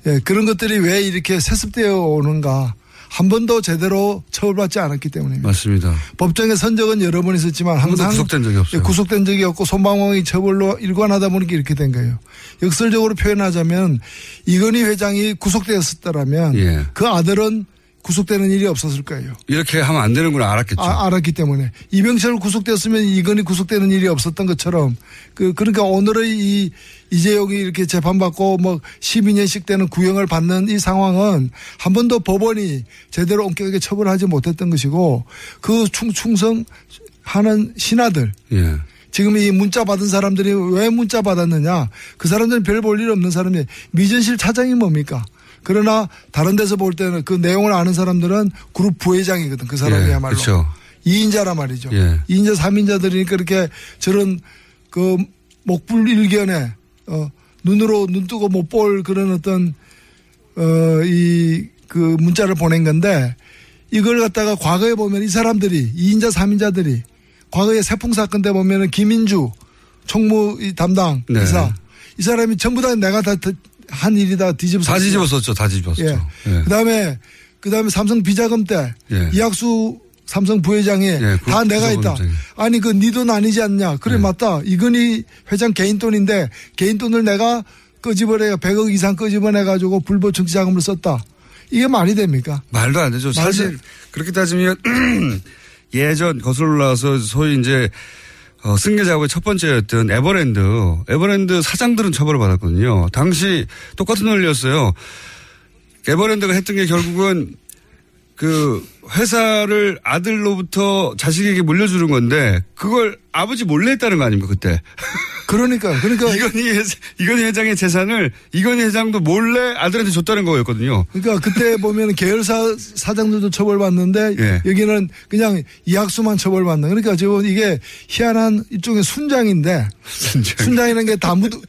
예, 그런 것들이 왜 이렇게 세습되어 오는가. 한 번도 제대로 처벌받지 않았기 때문입니다. 맞습니다. 법정의 선적은 여러 번 있었지만 항상 구속된 적이 없어요. 구속된 적이 없고 손방망이 처벌로 일관하다 보니까 이렇게 된 거예요. 역설적으로 표현하자면 이건희 회장이 구속되었었다라면 예. 그 아들은 구속되는 일이 없었을 거예요. 이렇게 하면 안 되는 걸 알았겠죠. 알았기 때문에. 이병철 구속되었으면 이건희 구속되는 일이 없었던 것처럼 그러니까 오늘의 이 이재용이 이렇게 재판받고 뭐 12년씩 되는 구형을 받는 이 상황은 한 번도 법원이 제대로 엄격하게 처벌하지 못했던 것이고 그 충성하는 신하들. 예. 지금 이 문자 받은 사람들이 왜 문자 받았느냐. 그 사람들은 별 볼 일 없는 사람이 미전실 차장이 뭡니까? 그러나 다른 데서 볼 때는 그 내용을 아는 사람들은 그룹 부회장이거든. 그 사람이야말로. 예, 그렇죠. 2인자라 말이죠. 예. 2인자 3인자들이니까 이렇게 저런 그 목불일견에 눈으로 눈 뜨고 못 볼 그런 어떤 이 그 문자를 보낸 건데 이걸 갖다가 과거에 보면 이 사람들이 2인자 3인자들이 과거에 세풍 사건 때 보면은 김인주 총무 담당 이사 이 사람이 전부 다 내가 다 한 일이다 뒤집었어요. 다 뒤집었었죠. 예. 예. 그다음에 삼성 비자금 때 예. 이학수 삼성 부회장이 다 내가 있다. 아니 그 네 돈 아니지 않냐. 그래 예. 맞다. 이건희 회장 개인 돈인데 개인 돈을 내가 꺼집어내야 100억 이상 꺼집어내가지고 불법 정치자금을 썼다. 이게 말이 됩니까? 말도 안 되죠. 사실 그렇게 따지면 예전 거슬러 올라와서 소위 이제 승계자고의 첫 번째였던 에버랜드 사장들은 처벌을 받았거든요. 당시 똑같은 논리였어요. 에버랜드가 했던 게 결국은 그 회사를 아들로부터 자식에게 물려주는 건데 그걸 아버지 몰래 했다는 거 아닙니까 그때. 그러니까. 이건희 회장의 재산을 이건희 회장도 몰래 아들한테 줬다는 거였거든요. 그러니까 그때 보면 계열사 사장들도 처벌받는데 예. 여기는 그냥 이학수만 처벌받는. 그러니까 지금 이게 희한한 일종의 순장인데 순장이라는 게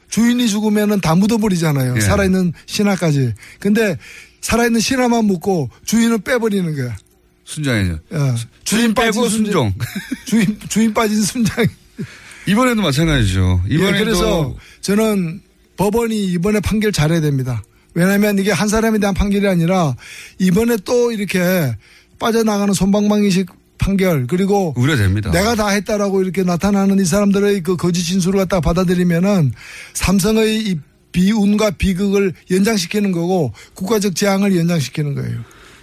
주인이 죽으면은 다 묻어버리잖아요. 예. 살아있는 신하까지. 근데 살아있는 신하만 묻고 주인은 빼버리는 거야. 순장이죠. 예. 주인 빼고 순종. 주인 빠진 순장. 이번에도 마찬가지죠. 이번에도. 예, 그래서 저는 법원이 이번에 판결 잘해야 됩니다. 왜냐하면 이게 한 사람에 대한 판결이 아니라 이번에 또 이렇게 빠져나가는 솜방망이식 판결 그리고 우려됩니다. 내가 다 했다라고 이렇게 나타나는 이 사람들의 그 거짓 진술을 갖다 받아들이면은 삼성의 이 비운과 비극을 연장시키는 거고 국가적 재앙을 연장시키는 거예요.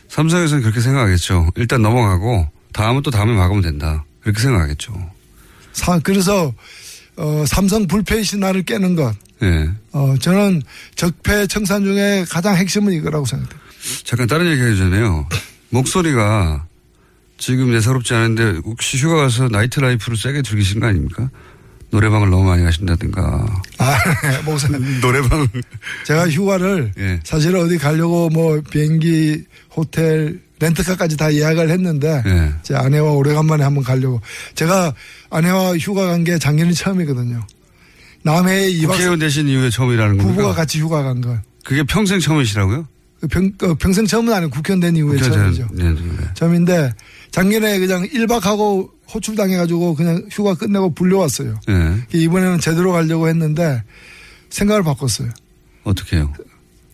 삼성에서는 그렇게 생각하겠죠. 일단 넘어가고 다음은 또 다음에 막으면 된다. 그렇게 생각하겠죠. 그래서 삼성 불패의 신화를 깨는 것. 예. 저는 적폐 청산 중에 가장 핵심은 이거라고 생각해요. 잠깐 다른 얘기하기 전에요. 목소리가 지금 예사롭지 않은데 혹시 휴가 가서 나이트라이프를 세게 즐기신 거 아닙니까? 노래방을 너무 많이 가신다든가. 아, 네. 뭐 우선 노래방. 제가 휴가를 예. 사실 어디 가려고 뭐 비행기, 호텔, 렌트카까지 다 예약을 했는데 예. 제 아내와 오래간만에 한번 가려고. 제가 아내와 휴가 간 게 작년이 처음이거든요. 남해에 2박 3일. 국회의원 되신 이후에 처음이라는 겁니까? 부부가 같이 휴가 간 건. 그게 평생 처음이시라고요? 평생 처음은 아니고 국회의원 된 이후에 처음이죠. 네, 네. 처음인데 작년에 그냥 1박하고 호출당해가지고 그냥 휴가 끝내고 불려왔어요. 네. 이번에는 제대로 가려고 했는데 생각을 바꿨어요. 어떻게 해요?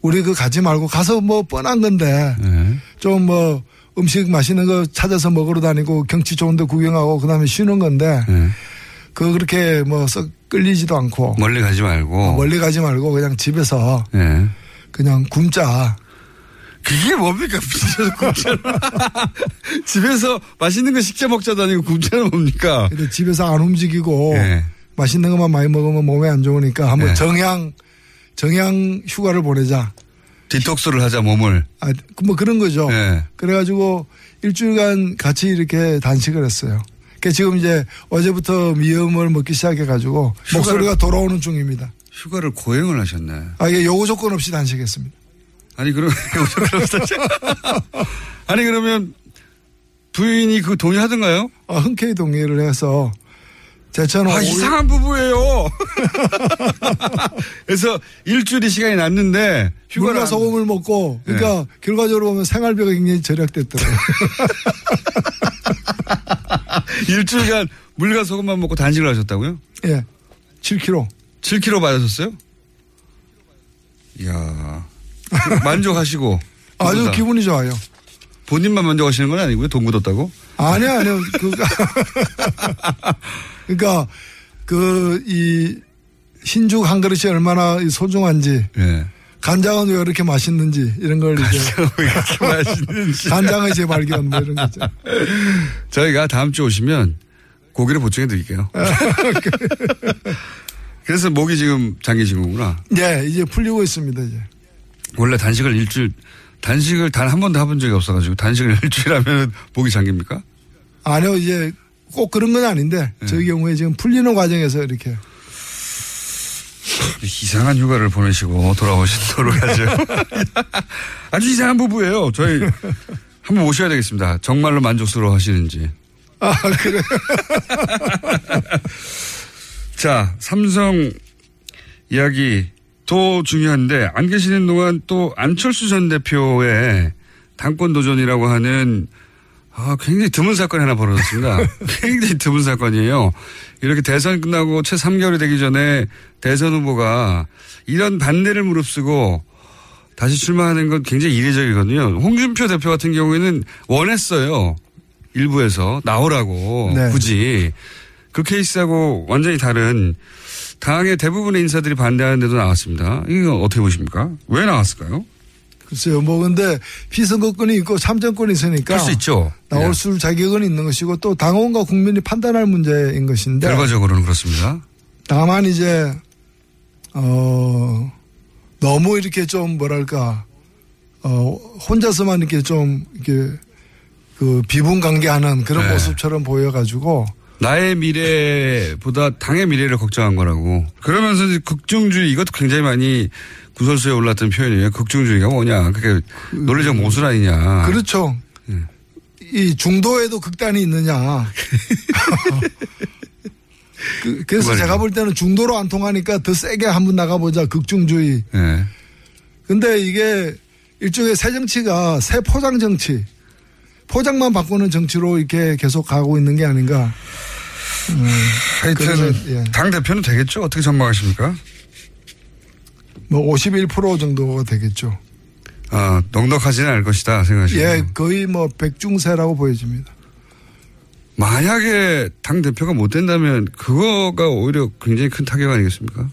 우리 그 가지 말고 가서 뭐 뻔한 건데 네. 좀 뭐 음식 맛있는 거 찾아서 먹으러 다니고 경치 좋은 데 구경하고 그다음에 쉬는 건데 네. 그렇게 뭐 썩 끌리지도 않고. 멀리 가지 말고. 멀리 가지 말고 그냥 집에서 네. 그냥 굶자. 그게 뭡니까? 집에서 맛있는 거 식재 먹자도 아니고 굶자는 뭡니까? 근데 집에서 안 움직이고 네. 맛있는 것만 많이 먹으면 몸에 안 좋으니까 한번 네. 정향 휴가를 보내자. 디톡스를 하자 몸을. 아, 뭐 그런 거죠. 네. 그래가지고 일주일간 같이 이렇게 단식을 했어요. 그러니까 지금 이제 어제부터 미음을 먹기 시작해가지고 목소리가 돌아오는 중입니다. 휴가를 고행을 하셨네. 아, 이게 요구 조건 없이 단식했습니다. 아니, 그럼, 아니, 그러면 부인이 그 동의하던가요? 아, 흔쾌히 동의를 해서 제천호. 아, 이상한 부부예요. 그래서 일주일이 시간이 났는데 휴가를. 소금을 먹고, 그러니까 네. 결과적으로 보면 생활비가 굉장히 절약됐더라고요. 일주일간 물과 소금만 먹고 단식을 하셨다고요? 예. 7kg 빠졌었어요? 이야. 만족하시고. 아주 다. 기분이 좋아요. 본인만 만족하시는 건 아니고요? 돈 굳었다고? 아니요. 그러니까, 이 흰죽 한 그릇이 얼마나 소중한지. 예. 간장은 왜 이렇게 맛있는지 이런 걸 이제 간장의 재발견 뭐 이런 거죠. 저희가 다음 주 오시면 고기를 보충해 드릴게요. 그래서 목이 지금 잠기신 거구나. 네, 이제 풀리고 있습니다. 이제 원래 단식을 단 한 번도 해본 적이 없어가지고 단식을 일주일 하면 목이 잠깁니까? 아니요, 이제 꼭 그런 건 아닌데 네. 저희 경우에 지금 풀리는 과정에서 이렇게. 이상한 휴가를 보내시고 돌아오신 노르가즘. 아주 이상한 부부예요. 저희 한번 모셔야 되겠습니다. 정말로 만족스러워 하시는지. 아, 그래요? 자, 삼성 이야기 더 중요한데 안 계시는 동안 또 안철수 전 대표의 당권 도전이라고 하는 굉장히 드문 사건이 하나 벌어졌습니다. 굉장히 드문 사건이에요. 이렇게 대선 끝나고 채 3개월이 되기 전에 대선 후보가 이런 반대를 무릅쓰고 다시 출마하는 건 굉장히 이례적이거든요. 홍준표 대표 같은 경우에는 원했어요. 일부에서 나오라고 네. 굳이. 그 케이스하고 완전히 다른 당의 대부분의 인사들이 반대하는데도 나왔습니다. 이거 어떻게 보십니까? 왜 나왔을까요? 글쎄요. 뭐 근데 피선거권이 있고 참정권이 있으니까 할 수 있죠. 나올 수 네. 자격은 있는 것이고 또 당원과 국민이 판단할 문제인 것인데 결과적으로는 그렇습니다. 다만 이제 너무 이렇게 좀 뭐랄까 혼자서만 이렇게 좀 이렇게 그 비분강개하는 그런 네. 모습처럼 보여가지고 나의 미래보다 당의 미래를 걱정한 거라고. 그러면서 이제 극중주의 이것도 굉장히 많이 구설수에 올랐던 표현이에요. 극중주의가 뭐냐. 그게 논리적 모순 아니냐. 그렇죠. 네. 이 중도에도 극단이 있느냐. 그래서 그만이죠. 제가 볼 때는 중도로 안 통하니까 더 세게 한번 나가보자. 극중주의. 네. 근데 이게 일종의 새 정치가 새 포장 정치. 포장만 바꾸는 정치로 이렇게 계속 가고 있는 게 아닌가. 하여튼 예. 당대표는 되겠죠? 어떻게 전망하십니까? 뭐 51% 정도가 되겠죠. 아, 넉넉하지는 않을 것이다 생각하시죠? 예, 거의 뭐 백중세라고 보여집니다. 만약에 당대표가 못 된다면 그거가 오히려 굉장히 큰 타격 아니겠습니까?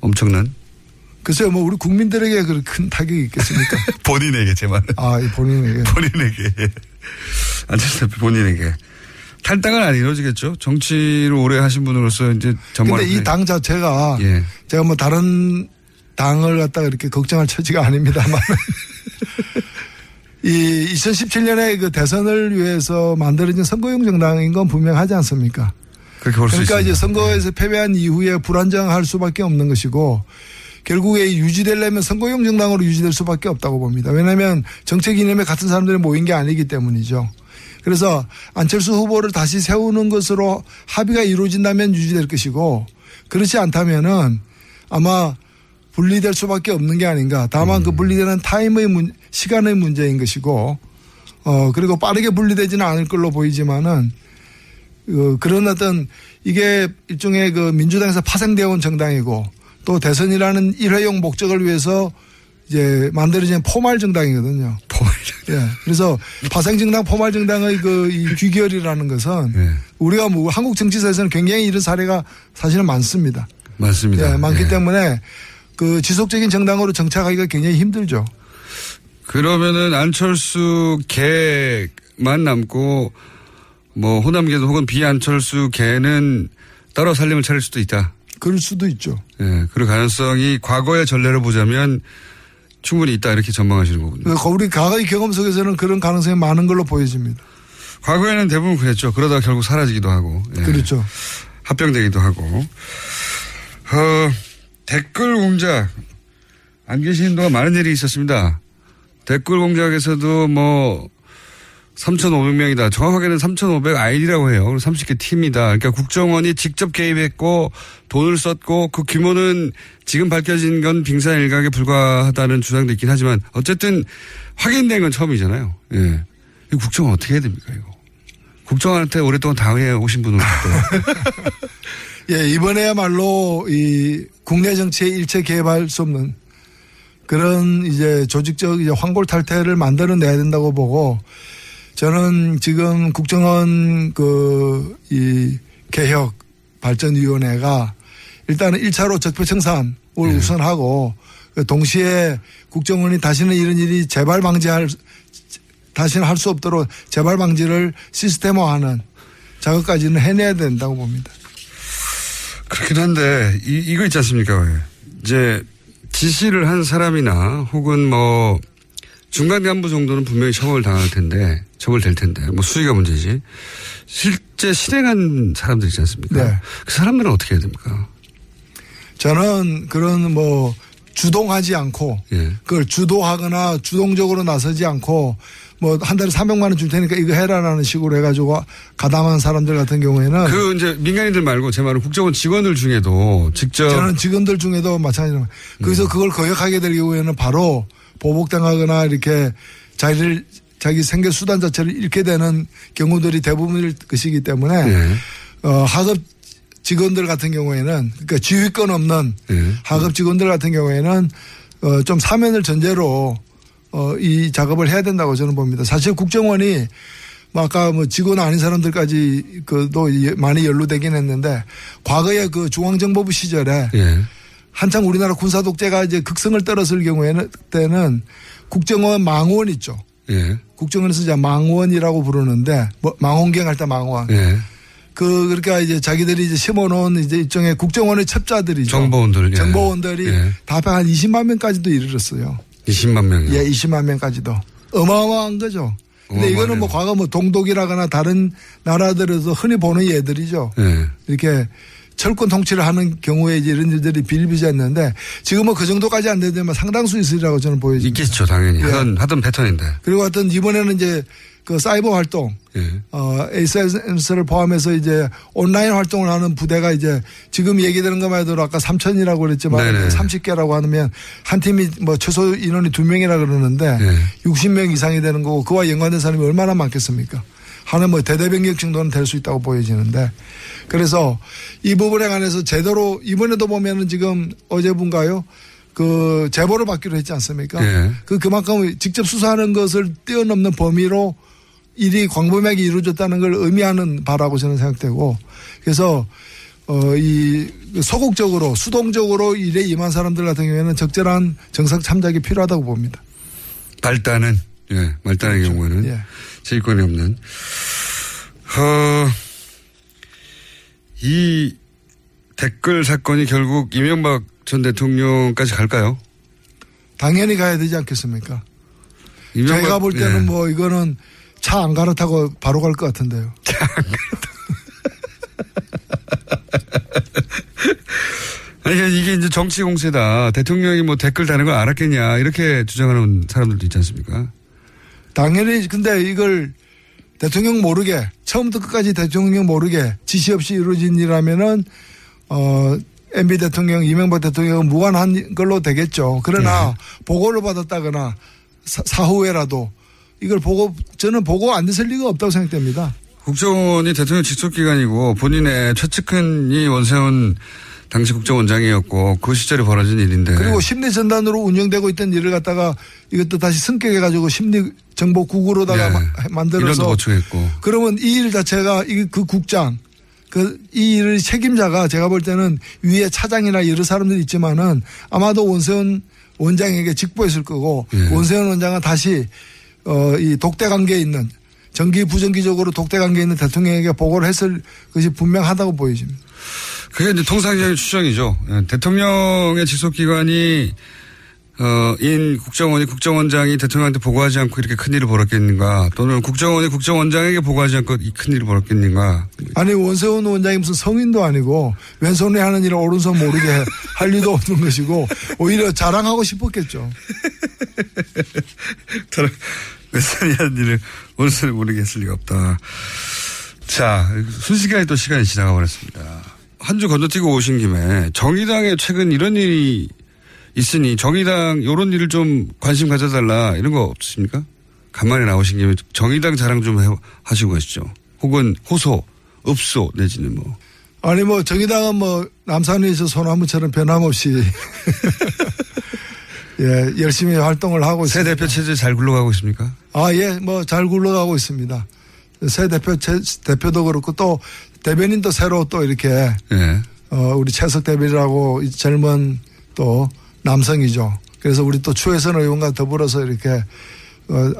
엄청난. 글쎄요, 뭐, 우리 국민들에게 그런 큰 타격이 있겠습니까? 본인에게, 제 말은. 아, 본인에게. 본인에게. 안철수 대표 본인에게. 탈당은 안 이루어지겠죠? 정치를 오래 하신 분으로서 이제 전망을. 근데 이 당 자체가. 예. 제가 뭐 다른 당을 갖다가 이렇게 걱정할 처지가 아닙니다만. 이 2017년에 그 대선을 위해서 만들어진 선거용 정당인 건 분명하지 않습니까? 그렇게 볼 수 있습니다. 그러니까 이제 선거에서 패배한 이후에 불안정할 수밖에 없는 것이고 결국에 유지되려면 선거용 정당으로 유지될 수밖에 없다고 봅니다. 왜냐하면 정책 이념에 같은 사람들이 모인 게 아니기 때문이죠. 그래서 안철수 후보를 다시 세우는 것으로 합의가 이루어진다면 유지될 것이고 그렇지 않다면은 아마 분리될 수밖에 없는 게 아닌가. 다만 그 분리되는 시간의 문제인 것이고, 그리고 빠르게 분리되지는 않을 걸로 보이지만은, 그런 어떤 이게 일종의 그 민주당에서 파생되어 온 정당이고 또 대선이라는 일회용 목적을 위해서 이제 만들어진 포말 정당이거든요. 포말 정당. 예. 그래서 파생 정당, 포말 정당의 이 귀결이라는 것은 예. 우리가 뭐 한국 정치사에서는 굉장히 이런 사례가 사실은 많습니다. 맞습니다. 예. 많기 예. 때문에 그 지속적인 정당으로 정착하기가 굉장히 힘들죠. 그러면은 안철수 계만 남고 뭐 호남계도 혹은 비안철수 계는 따로 살림을 차릴 수도 있다. 그럴 수도 있죠. 예, 그럴 가능성이 과거의 전례를 보자면 충분히 있다 이렇게 전망하시는 거군요. 우리 과거의 경험 속에서는 그런 가능성이 많은 걸로 보여집니다. 과거에는 대부분 그랬죠. 그러다가 결국 사라지기도 하고. 예. 그렇죠. 합병되기도 하고. 댓글 공작. 안 계시는 동안 많은 일이 있었습니다. 댓글 공작에서도 뭐 3,500명이다. 정확하게는 3,500 아이디라고 해요. 30개 팀이다. 그러니까 국정원이 직접 개입했고 돈을 썼고 그 규모는 지금 밝혀진 건 빙산 일각에 불과하다는 주장도 있긴 하지만 어쨌든 확인된 건 처음이잖아요. 예. 국정원 어떻게 해야 됩니까 이거. 국정원한테 오랫동안 당해 오신 분은 없고. 예, 이번에야말로 이 국내 정치에 일체 개입할 수 없는 그런 이제 조직적 이제 환골탈태를 만들어내야 된다고 보고 저는 지금 국정원 이 개혁 발전위원회가 일단은 1차로 적폐청산을 네. 우선하고 동시에 국정원이 다시는 이런 일이 다시는 할 수 없도록 재발 방지를 시스템화하는 작업까지는 해내야 된다고 봅니다. 그렇긴 한데 이거 있지 않습니까? 이제 지시를 한 사람이나 혹은 뭐 중간 간부 정도는 분명히 처벌될 텐데 뭐 수위가 문제지 실제 실행한 사람들 있지 않습니까? 네. 그 사람들은 어떻게 해야 됩니까? 저는 그런 뭐 주동하지 않고 예. 그걸 주도하거나 주동적으로 나서지 않고 뭐 한 달에 300만 원 줄 테니까 이거 해라라는 식으로 해가지고 가담한 사람들 같은 경우에는 그 이제 민간인들 말고 제 말은 국정원 직원들 중에도 직접 저는 직원들 중에도 마찬가지로 그래서 그걸 거역하게 될 경우에는 바로 보복당하거나 이렇게 자기 생계 수단 자체를 잃게 되는 경우들이 대부분일 것이기 때문에 네. 하급 직원들 같은 경우에는 그러니까 지휘권 없는 네. 하급 직원들 같은 경우에는 좀 사면을 전제로 이 작업을 해야 된다고 저는 봅니다. 사실 국정원이 뭐 아까 뭐 직원 아닌 사람들까지 그도 많이 연루되긴 했는데 과거에 그 중앙정보부 시절에 네. 한창 우리나라 군사 독재가 이제 극성을 떨었을 경우에는 때는 국정원 망원 있죠. 예. 국정원에서 이제 망원이라고 부르는데 뭐 망원경 할 때 망원. 예. 그러니까 이제 자기들이 이제 심어놓은 이제 일종의 국정원의 첩자들이죠. 정보원들. 예. 정보원들이 예. 다 한 20만 명까지도 이르렀어요. 20만 명이요. 예, 20만 명까지도 어마어마한 거죠. 근데 이거는 뭐 과거 뭐 동독이라거나 다른 나라들에서 흔히 보는 예들이죠. 예. 이렇게. 철권 통치를 하는 경우에 이제 이런 일들이 비일비재했는데 지금은 그 정도까지 안 되지만 상당수 있으리라고 저는 보여집니다. 있겠죠, 당연히. 예. 하던 패턴인데. 그리고 하여튼 이번에는 이제 그 사이버 활동, 예. SNS를 포함해서 이제 온라인 활동을 하는 부대가 이제 지금 얘기되는 것만 해도 아까 3,000이라고 그랬지만 네네. 30개라고 하면 한 팀이 뭐 최소 인원이 2명이라 그러는데 예. 60명 이상이 되는 거고 그와 연관된 사람이 얼마나 많겠습니까? 하는 뭐 대대변경 정도는 될 수 있다고 보여지는데 그래서 이 부분에 관해서 제대로 이번에도 보면은 지금 어제분가요 그 제보를 받기로 했지 않습니까? 예. 그만큼 직접 수사하는 것을 뛰어넘는 범위로 일이 광범위하게 이루어졌다는 걸 의미하는 바라고 저는 생각되고 그래서 이 소극적으로 수동적으로 일에 임한 사람들 같은 경우에는 적절한 정상 참작이 필요하다고 봅니다. 말단의 그렇죠. 경우에는. 예. 제의권이 없는. 이 댓글 사건이 결국 이명박 전 대통령까지 갈까요? 당연히 가야 되지 않겠습니까? 제가 볼 때는 예. 뭐 이거는 차 안 갈아타고 바로 갈 것 같은데요. 차 안 갈아타고. 그러니까 이게 이제 정치 공세다. 대통령이 뭐 댓글 다는 걸 알았겠냐 이렇게 주장하는 사람들도 있지 않습니까? 당연히 근데 이걸 대통령 모르게 처음부터 끝까지 대통령 모르게 지시 없이 이루어진 일이라면은 MB 대통령 이명박 대통령은 무관한 걸로 되겠죠. 그러나 네. 보고를 받았다거나 사후에라도 이걸 보고 저는 보고 안 됐을 리가 없다고 생각됩니다. 국정원이 대통령 직속기관이고 본인의 최측근이 원세훈 당시 국정원장이었고 그 시절에 벌어진 일인데. 그리고 심리전단으로 운영되고 있던 일을 갖다가 이것도 다시 승격해가지고 심리정보국으로다가 네. 만들어서. 이런도 거쳐했고. 그러면 이 일 자체가 그 국장 이 일의 책임자가 제가 볼 때는 위에 차장이나 여러 사람들이 있지만은 아마도 원세훈 원장에게 직보했을 거고 예. 원세훈 원장은 다시 이 독대 관계에 있는 정기 부정기적으로 독대 관계에 있는 대통령에게 보고를 했을 것이 분명하다고 보여집니다. 그게 이제 통상적인 추정이죠. 대통령의 직속기관이 인 국정원이 국정원장이 대통령한테 보고하지 않고 이렇게 큰일을 벌였겠는가 또는 국정원이 국정원장에게 보고하지 않고 이 큰일을 벌였겠는가. 아니 원세훈 원장이 무슨 성인도 아니고 왼손에 하는 일을 오른손 모르게 할 리도 없는 것이고 오히려 자랑하고 싶었겠죠. 왼손이 하는 일을 오른손에 모르게 했을 리가 없다. 자 순식간에 또 시간이 지나가 버렸습니다. 한 주 건너뛰고 오신 김에 정의당에 최근 이런 일이 있으니 정의당 이런 일을 좀 관심 가져달라 이런 거 없으십니까? 간만에 나오신 김에 정의당 자랑 좀 하시고 가시죠. 혹은 호소, 읍소 내지는 뭐. 아니 뭐 정의당은 뭐 남산에서 소나무처럼 변함없이 예 열심히 활동을 하고 있습니다. 새 대표 체제 잘 굴러가고 있습니까? 아 예 뭐 잘 굴러가고 있습니다. 새 대표도 그렇고 또 대변인도 새로 또 이렇게 예. 우리 채석 대변이라고 젊은 또 남성이죠. 그래서 우리 또 추혜선 의원과 더불어서 이렇게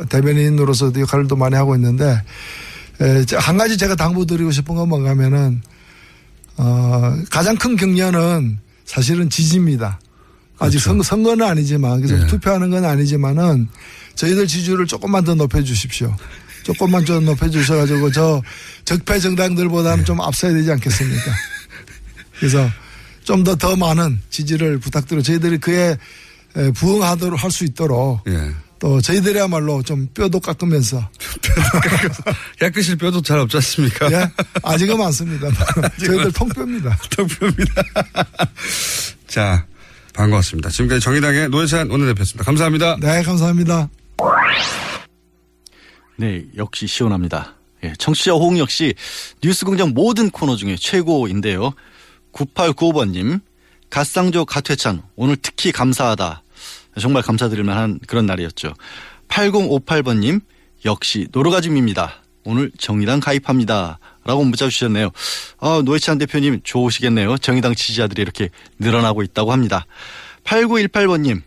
대변인으로서 역할도 많이 하고 있는데 한 가지 제가 당부드리고 싶은 건 뭔가 하면은 가장 큰 격려는 사실은 지지입니다. 아직 그렇죠. 선거는 아니지만 그래서 예. 투표하는 건 아니지만은 저희들 지지율을 조금만 더 높여주십시오. 조금만 좀 높여주셔가지고 저 적폐 정당들보다는 예. 좀 앞서야 되지 않겠습니까? 그래서. 좀 더 많은 지지를 부탁드려 저희들이 그에 부응하도록 할 수 있도록 예. 또 저희들이야말로 좀 뼈도 깎으면서 깎으실 뼈도 잘 없지 않습니까? 예? 아직은 많습니다. 저희들 통뼈입니다. 통뼈입니다. 자, 반가웠습니다. 지금까지 정의당의 노회찬 원내대표였습니다. 감사합니다. 네, 감사합니다. 네, 역시 시원합니다. 예, 청취자 호응 역시 뉴스공장 모든 코너 중에 최고인데요. 9895번님, 갓상조 갓회찬 오늘 특히 감사하다. 정말 감사드릴 만한 그런 날이었죠. 8058번님, 역시 노르가즘입니다. 오늘 정의당 가입합니다. 라고 문자 주셨네요. 노회찬 대표님 좋으시겠네요. 정의당 지지자들이 이렇게 늘어나고 있다고 합니다. 8918번님,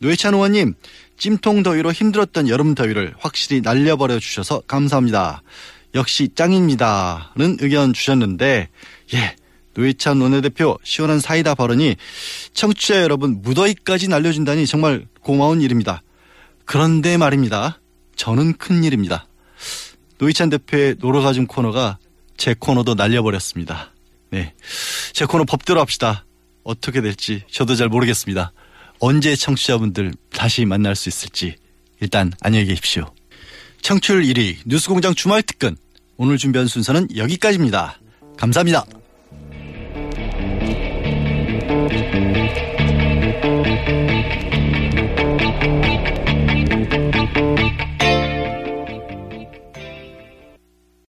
노회찬 의원님, 찜통 더위로 힘들었던 여름 더위를 확실히 날려버려 주셔서 감사합니다. 역시 짱입니다.는 의견 주셨는데 예. 노회찬 원내대표 시원한 사이다 발언이 청취자 여러분 무더위까지 날려준다니 정말 고마운 일입니다. 그런데 말입니다. 저는 큰일입니다. 노회찬 대표의 노르가즘 코너가 제 코너도 날려버렸습니다. 네, 제 코너 법대로 합시다. 어떻게 될지 저도 잘 모르겠습니다. 언제 청취자분들 다시 만날 수 있을지 일단 안녕히 계십시오. 청취율 1위 뉴스공장 주말 특근 오늘 준비한 순서는 여기까지입니다. 감사합니다.